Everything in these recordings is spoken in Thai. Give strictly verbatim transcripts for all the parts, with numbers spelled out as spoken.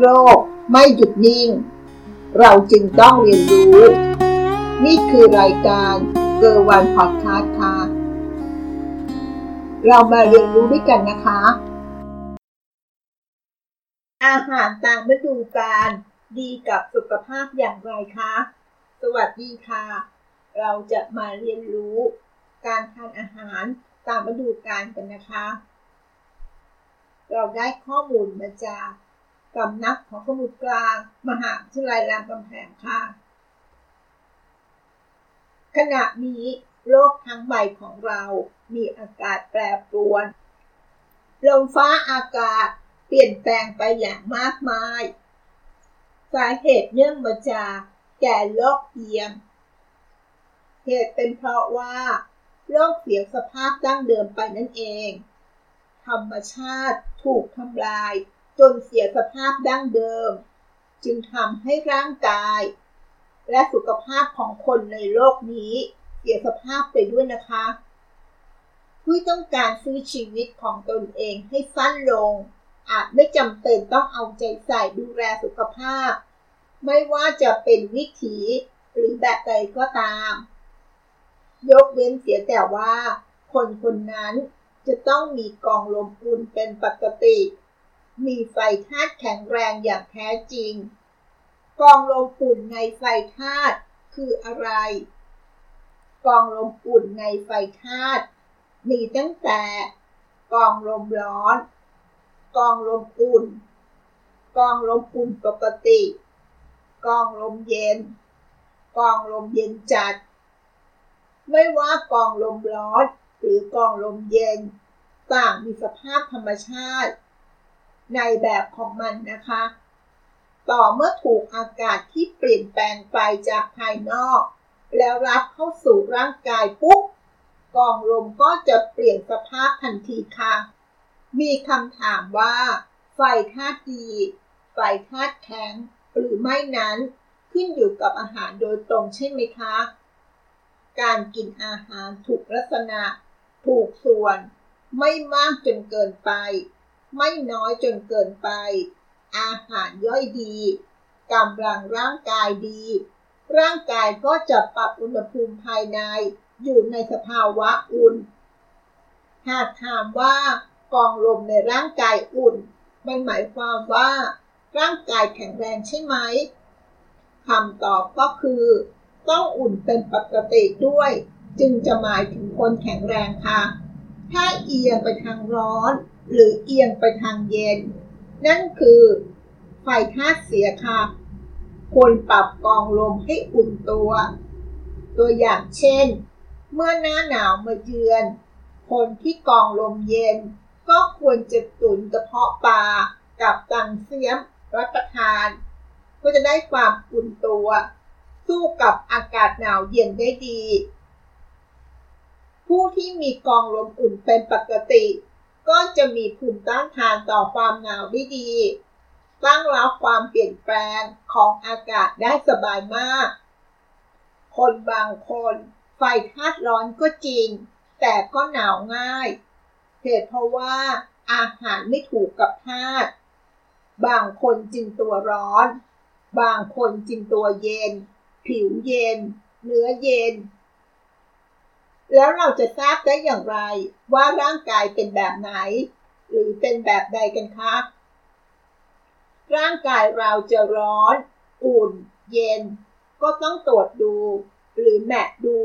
โลกไม่หยุดนิ่งเราจึงต้องเรียนรู้นี่คือรายการเกิร์ลวันพอดคาสต์ค่ะเรามาเรียนรู้ด้วยกันนะคะอาหารตามฤดูกาลดีกับสุขภาพอย่างไรคะสวัสดีค่ะเราจะมาเรียนรู้การทานอาหารตามฤดูกาลกันนะคะเราได้ข้อมูลมาจากสำนักของสมุทรกลางมหาวิทยาลัยรามคำแหงค่ะขณะนี้โลกทั้งใบของเรามีอากาศแปรปรวนลมฟ้าอากาศเปลี่ยนแปลงไปอย่างมากมายสาเหตุเนื่องมาจากแก่โลกเอียงเหตุเป็นเพราะว่าโลกเสียสภาพดั้งเดิมไปนั่นเองธรรมชาติถูกทำลายจนเสียสภาพดั้งเดิมจึงทำให้ร่างกายและสุขภาพของคนในโลกนี้เสียสภาพไปด้วยนะคะผู้ต้องการซื้อชีวิตของตนเองให้สั้นลงอาจไม่จำเป็นต้องเอาใจใส่ดูแลสุขภาพไม่ว่าจะเป็นวิถีหรือแบบใดก็ตามยกเว้นเสียแต่ว่าคนคนนั้นจะต้องมีกองลมอุ่นเป็นปกติมีไฟธาตุแข็งแรงอย่างแท้จริงกองลมอุ่นในไฟธาตุคืออะไรกองลมอุ่นในไฟธาตุมีตั้งแต่กองลมร้อนกองลมอุ่นกองลมอุ่นปกติกองลมเย็นกองลมเย็นจัดไม่ว่ากองลมร้อนหรือกองลมเย็นต่างมีสภาพธรรมชาติในแบบของมันนะคะต่อเมื่อถูกอากาศที่เปลี่ยนแปลงไปจากภายนอกแล้วรับเข้าสู่ร่างกายปุ๊บกองลมก็จะเปลี่ยนสภาพทันทีค่ะมีคำถามว่าไฟธาตุดีไฟธาตุแข็งหรือไม่นั้นขึ้นอยู่กับอาหารโดยตรงใช่ไหมคะการกินอาหารถูกลักษณะถูกส่วนไม่มากจนเกินไปไม่น้อยจนเกินไปอาหารย่อยดีกำลังร่างกายดีร่างกายก็จะปรับอุณหภูมิภายในอยู่ในสภาวะอุ่นหากถามว่ากองลมในร่างกายอุ่นมันหมายความว่าร่างกายแข็งแรงใช่ไหมคำตอบก็คือต้องอุ่นเป็นปกติด้วยจึงจะหมายถึงคนแข็งแรงค่ะถ้าเอียงไปทางร้อนหรือเอียงไปทางเย็นนั่นคือไฟธาตุเสียค่ะควรปรับกองลมให้อุ่นตัวตัวอย่างเช่นเมื่อหน้าหนาวมาเยือนคนที่กองลมเย็นก็ควรจะตุนกระเพาะปลากับตังเสียมรับประทานก็จะได้ความอุ่นตัวสู้กับอากาศหนาวเย็นได้ดีผู้ที่มีกองลมอุ่นเป็นปกติก็จะมีภูมิต้านทานต่อความหนาวได้ดีตั้งรับความเปลี่ยนแปลงของอากาศได้สบายมากคนบางคนไฟธาตุร้อนก็จริงแต่ก็หนาวง่ายเหตุเพราะว่าอาหารไม่ถูกกับธาตุบางคนจึงตัวร้อนบางคนจึงตัวเย็นผิวเย็นเนื้อเย็นแล้วเราจะทราบได้อย่างไรว่าร่างกายเป็นแบบไหนหรือเป็นแบบใดกันคะร่างกายเราจะร้อนอุ่นเย็นก็ต้องตรวจดูหรือแมะดู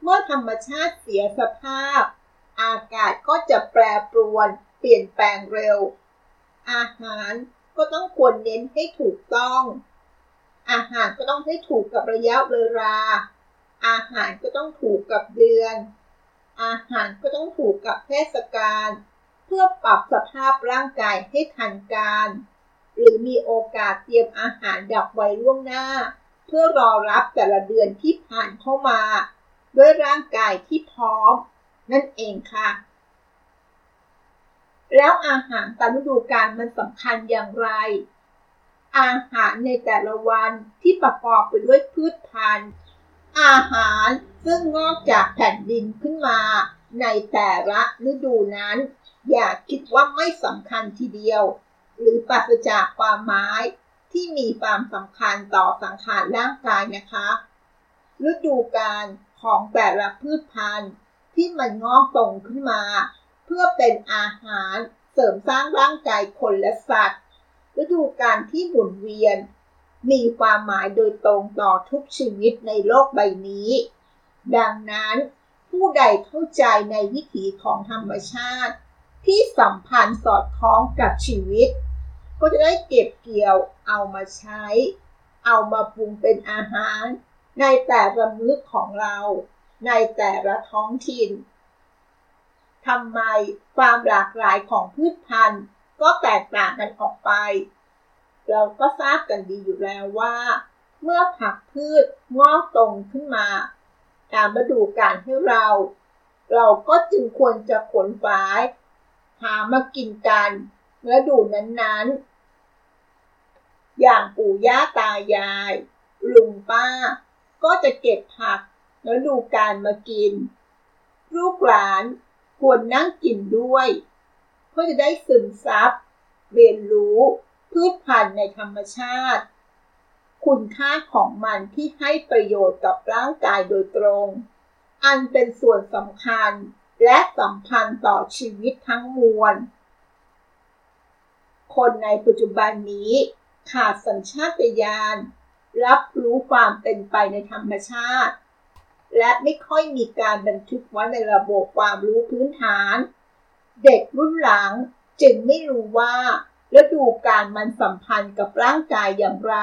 เมื่อธรรมชาติเสียสภาพอากาศก็จะแปรปรวนเปลี่ยนแปลงเร็วอาหารก็ต้องควรเน้นให้ถูกต้องอาหารก็ต้องให้ถูกกับระยะเวลาอาหารก็ต้องถูกกับเดือนอาหารก็ต้องถูกกับเทศกาลเพื่อปรับสภาพร่างกายให้ทันการหรือมีโอกาสเตรียมอาหารดักไว้ล่วงหน้าเพื่อรอรับแต่ละเดือนที่ผ่านเข้ามาด้วยร่างกายที่พร้อมนั่นเองค่ะแล้วอาหารตามฤดูกาลมันสำคัญอย่างไรอาหารในแต่ละวันที่ประกอบไปด้วยพืชพันธุ์อาหารซึ่งงอกจากแผ่นดินขึ้นมาในแต่ละฤดูนั้นอย่าคิดว่าไม่สำคัญทีเดียว หรือปราศจากความหมายที่มีความสำคัญต่อสังขารร่างกายนะคะฤดูกาลของแต่ละพืชพันธุ์ที่มันงอกตรงขึ้นมาเพื่อเป็นอาหารเสริมสร้างร่างกายคนและสัตว์ฤดูกาลที่หมุนเวียนมีความหมายโดยตรงต่อทุกชีวิตในโลกใบนี้ดังนั้นผู้ใดเข้าใจในวิถีของธรรมชาติที่สัมพันธ์สอดคล้องกับชีวิตก็จะได้เก็บเกี่ยวเอามาใช้เอามาปรุงเป็นอาหารในแต่ละมื้อของเราในแต่ละท้องถิ่นทำไมความหลากหลายของพืชพันธุ์ก็แตกต่างกันออกไปเราก็ทราบกันดีอยู่แล้วว่าเมื่อผักพืชงอกตรงขึ้นมาตามฤดูกาลให้เราเราก็จึงควรจะขนฝ้ายหามากินกันฤดูนั้นๆอย่างปู่ย่าตายายลุงป้าก็จะเก็บผักฤดูกาลมากินลูกหลานควรนั่งกินด้วยเพื่อจะได้ซึมซับเรียนรู้พืชพันธุ์ในธรรมชาติคุณค่าของมันที่ให้ประโยชน์กับร่างกายโดยตรงอันเป็นส่วนสำคัญและสัมพันธ์ต่อชีวิตทั้งมวลคนในปัจจุบันนี้ขาดสัญชาตญาณรับรู้ความเป็นไปในธรรมชาติและไม่ค่อยมีการบันทึกไว้ในระบบความรู้พื้นฐานเด็กรุ่นหลังจึงไม่รู้ว่าฤดูกาลมันสัมพันธ์กับร่างกายอย่างไร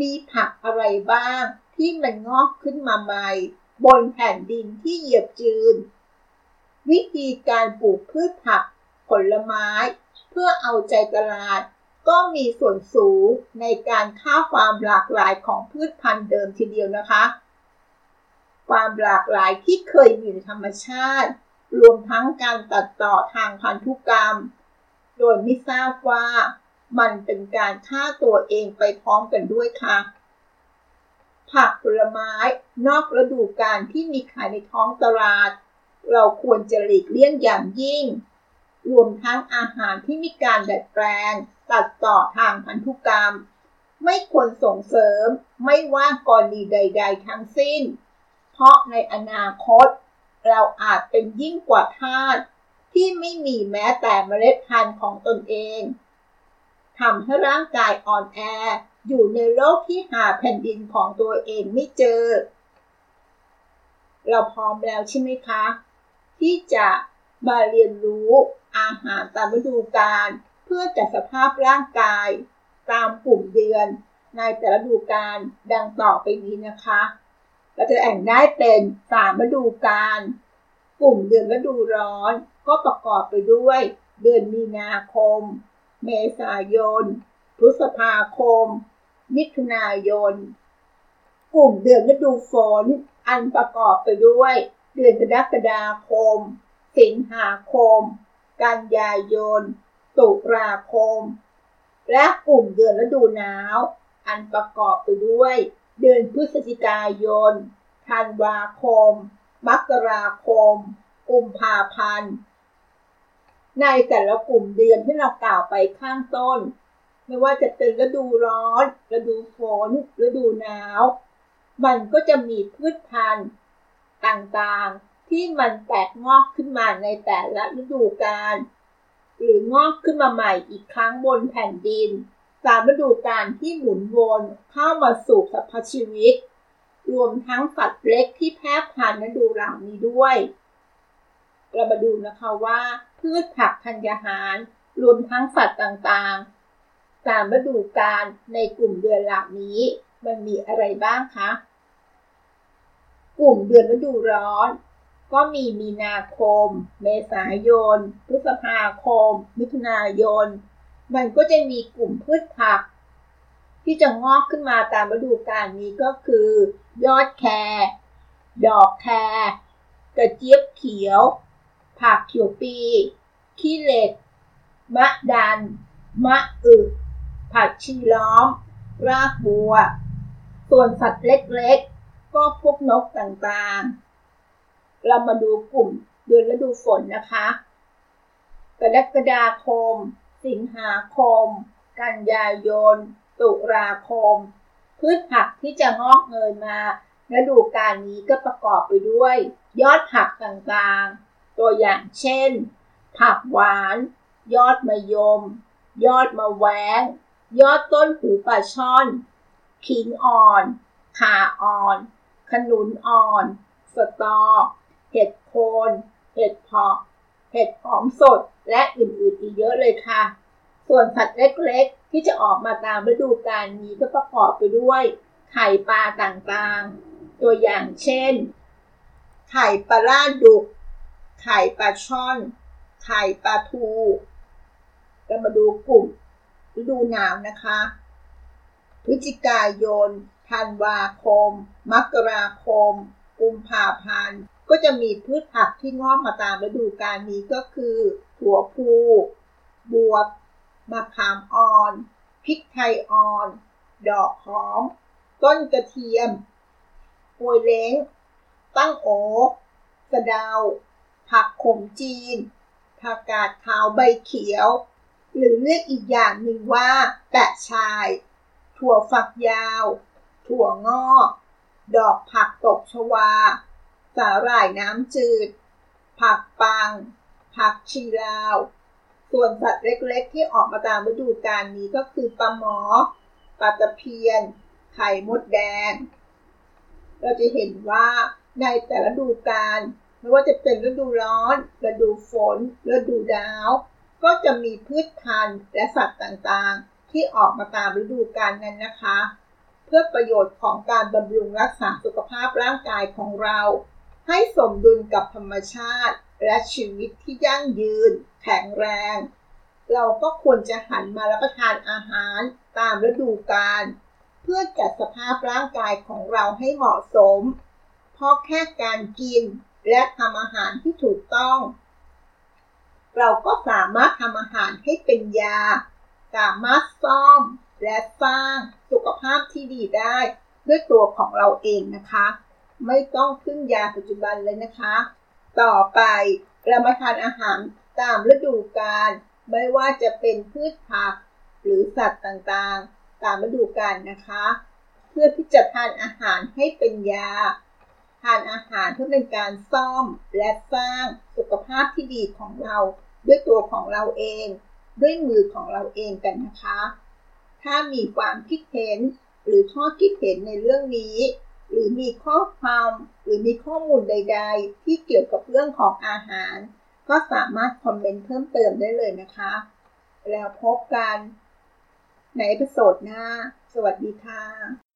มีผักอะไรบ้างที่มันงอกขึ้นมาใหม่บนแผ่นดินที่เหยียบจืนวิธีการปลูกพืชผักผลไม้เพื่อเอาใจตลาดก็มีส่วนสูงในการฆ่าความหลากหลายของพืชพันธุ์เดิมทีเดียวนะคะความหลากหลายที่เคยอยู่ในธรรมชาติรวมทั้งการตัดต่อทางพันธุกรรมโดยไม่ทราบว่ามันเป็นการฆ่าตัวเองไปพร้อมกันด้วยค่ะผักผลไม้นอกฤดูกาลที่มีขายในท้องตลาดเราควรจะหลีกเลี่ยงอย่างยิ่งรวมทั้งอาหารที่มีการดัดแปลงตัดต่อทางพันธุกรรมไม่ควรส่งเสริมไม่ว่ากรณีใดๆทั้งสิ้นเพราะในอนาคตเราอาจเป็นยิ่งกว่าทาสที่ไม่มีแม้แต่เมล็ดพันธุ์ของตนเองทำให้ร่างกายอ่อนแออยู่ในโลกที่หาแผ่นดินของตัวเองไม่เจอเราพร้อมแล้วใช่ไหมคะที่จะมาเรียนรู้อาหารตามฤดูกาลเพื่อจัดสภาพร่างกายตามกลุ่มเดือนในแต่ละฤดูกาลดังต่อไปนี้นะคะเราจะแบ่งได้เป็นสามฤดูกาลกลุ่มเดือนฤดูร้อนก็ประกอบไปด้วยเดือนมีนาคมเมษายนพฤษภาคมมิถุนายนกลุ่มเดือนฤดูฝนอันประกอบไปด้วยเดือนกรกฎาคมสิงหาคมกันยายนตุลาคมและกลุ่มเดือนฤดูหนาวอันประกอบไปด้วยเดือนพฤศจิกายนธันวาคมมกราคมกุมภาพันธ์ในแต่ละกลุ่มเดือนที่เรากล่าวไปข้างต้นไม่ว่าจะเป็นฤดูร้อนฤดูฝนฤดูหนาวมันก็จะมีพืชพันธุ์ต่างๆที่มันแตกงอกขึ้นมาในแต่ละฤดูกาลหรืองอกขึ้นมาใหม่อีกครั้งบนแผ่นดินตามฤดูกาลที่หมุนวนเข้ามาสู่สรรพชีวิตรวมทั้งสัตว์เล็กที่แพร่พันธุ์ในฤดูเหล่านี้ด้วยเรามาดูนะคะว่าพืชผักธัญญาหารรวมทั้งสัตว์ต่างๆตามฤดูกาลในกลุ่มเดือนเหล่านี้มันมีอะไรบ้างคะกลุ่มเดือนฤดูร้อนก็มีมีนาคมเมษายนพฤษภาคมมิถุนายนมันก็จะมีกลุ่มพืชผักที่จะงอกขึ้นมาตามฤดูกาลนี้ก็คือยอดแครดอกแครกระเจี๊ยบเขียวผักเขียวปีขี้เหล็กมะดันมะอึกผักชีล้อมรากบัวส่วนสัตว์เล็กๆก็พวกนกต่างๆเรามาดูกลุ่มเดือนฤดูฝนนะคะกรกฎาคม สิงหาคมกันยายนตุลาคมพืชผักที่จะงอกเงยมาฤดูกาลนี้ก็ประกอบไปด้วยยอดผักต่างๆตัวอย่างเช่นผักหวานยอดมะยมยอดมะแว้งยอดต้นหูปลาช่อนขิงอ่อนข่าอ่อนขนุนอ่อนสตอเห็ดโคนเห็ดเพาะเห็ดหอมสดและอื่นๆอีกเยอะเลยค่ะส่วนสัตว์เล็กๆที่จะออกมาตามฤดูกาลนี้ก็ประกอบไปด้วยไข่ปลาต่างๆตัวอย่างเช่นไข่ปลาล่าดุกไข่ปลาช่อนไข่ปลาทูก็มาดูกลุ่มฤดูหนาวนะคะพฤศจิกายนธันวาคมมกราคมกุมภาพันธ์ก็จะมีพืชผักที่งอกมาตามฤดูกาลนี้ก็คือถั่วพูบวบมะขามอ่อนพริกไทยอ่อนดอกหอมต้นกระเทียมกวยเล้งตั้งโอกระเดาผักขมจีนผักกาดขาวใบเขียวหรือเรียกอีกอย่างหนึ่งว่าแปะชายถั่วฝักยาวถั่วงอกดอกผักตบชวาสาหร่ายน้ำจืดผักปังผักชีลาวส่วนสัตว์เล็กๆที่ออกมาตามฤดูกาลนี้ก็คือปลาหมอปลาตะเพียนไข่มดแดงเราจะเห็นว่าในแต่ละฤดูกาลไม่ว่าจะเป็นฤดูร้อนฤดูฝนฤดูหนาวก็จะมีพืชพันธุ์และสัตว์ต่างๆที่ออกมาตามฤดูกาลนั้นนะคะเพื่อประโยชน์ของการบำรุงรักษาสุขภาพร่างกายของเราให้สมดุลกับธรรมชาติและชีวิตที่ยั่งยืนแข็งแรงเราก็ควรจะหันมารับประทานอาหารตามฤดูกาลเพื่อจัดสภาพร่างกายของเราให้เหมาะสมเพราะแค่การกินและทำอาหารที่ถูกต้องเราก็สามารถทำอาหารให้เป็นยาสามารถซ่อมและสร้างสุขภาพที่ดีได้ด้วยตัวของเราเองนะคะไม่ต้องพึ่งยาปัจจุบันเลยนะคะต่อไปเรามาทานอาหารตามฤดูกาลไม่ว่าจะเป็นพืชผักหรือสัตว์ต่างๆตามฤดูกาลนะคะเพื่อที่จะทานอาหารให้เป็นยาทานอาหารเพื่อเป็นการซ่อมและสร้างสุขภาพที่ดีของเราด้วยตัวของเราเองด้วยมือของเราเองกันนะคะถ้ามีความคิดเห็นหรือข้อคิดเห็นในเรื่องนี้หรือมีข้อความหรือมีข้อมูลใดๆที่เกี่ยวกับเรื่องของอาหารก็สามารถคอมเมนต์เพิ่มเติมได้เลยนะคะแล้วพบกันในเอพิโซดหน้าสวัสดีค่ะ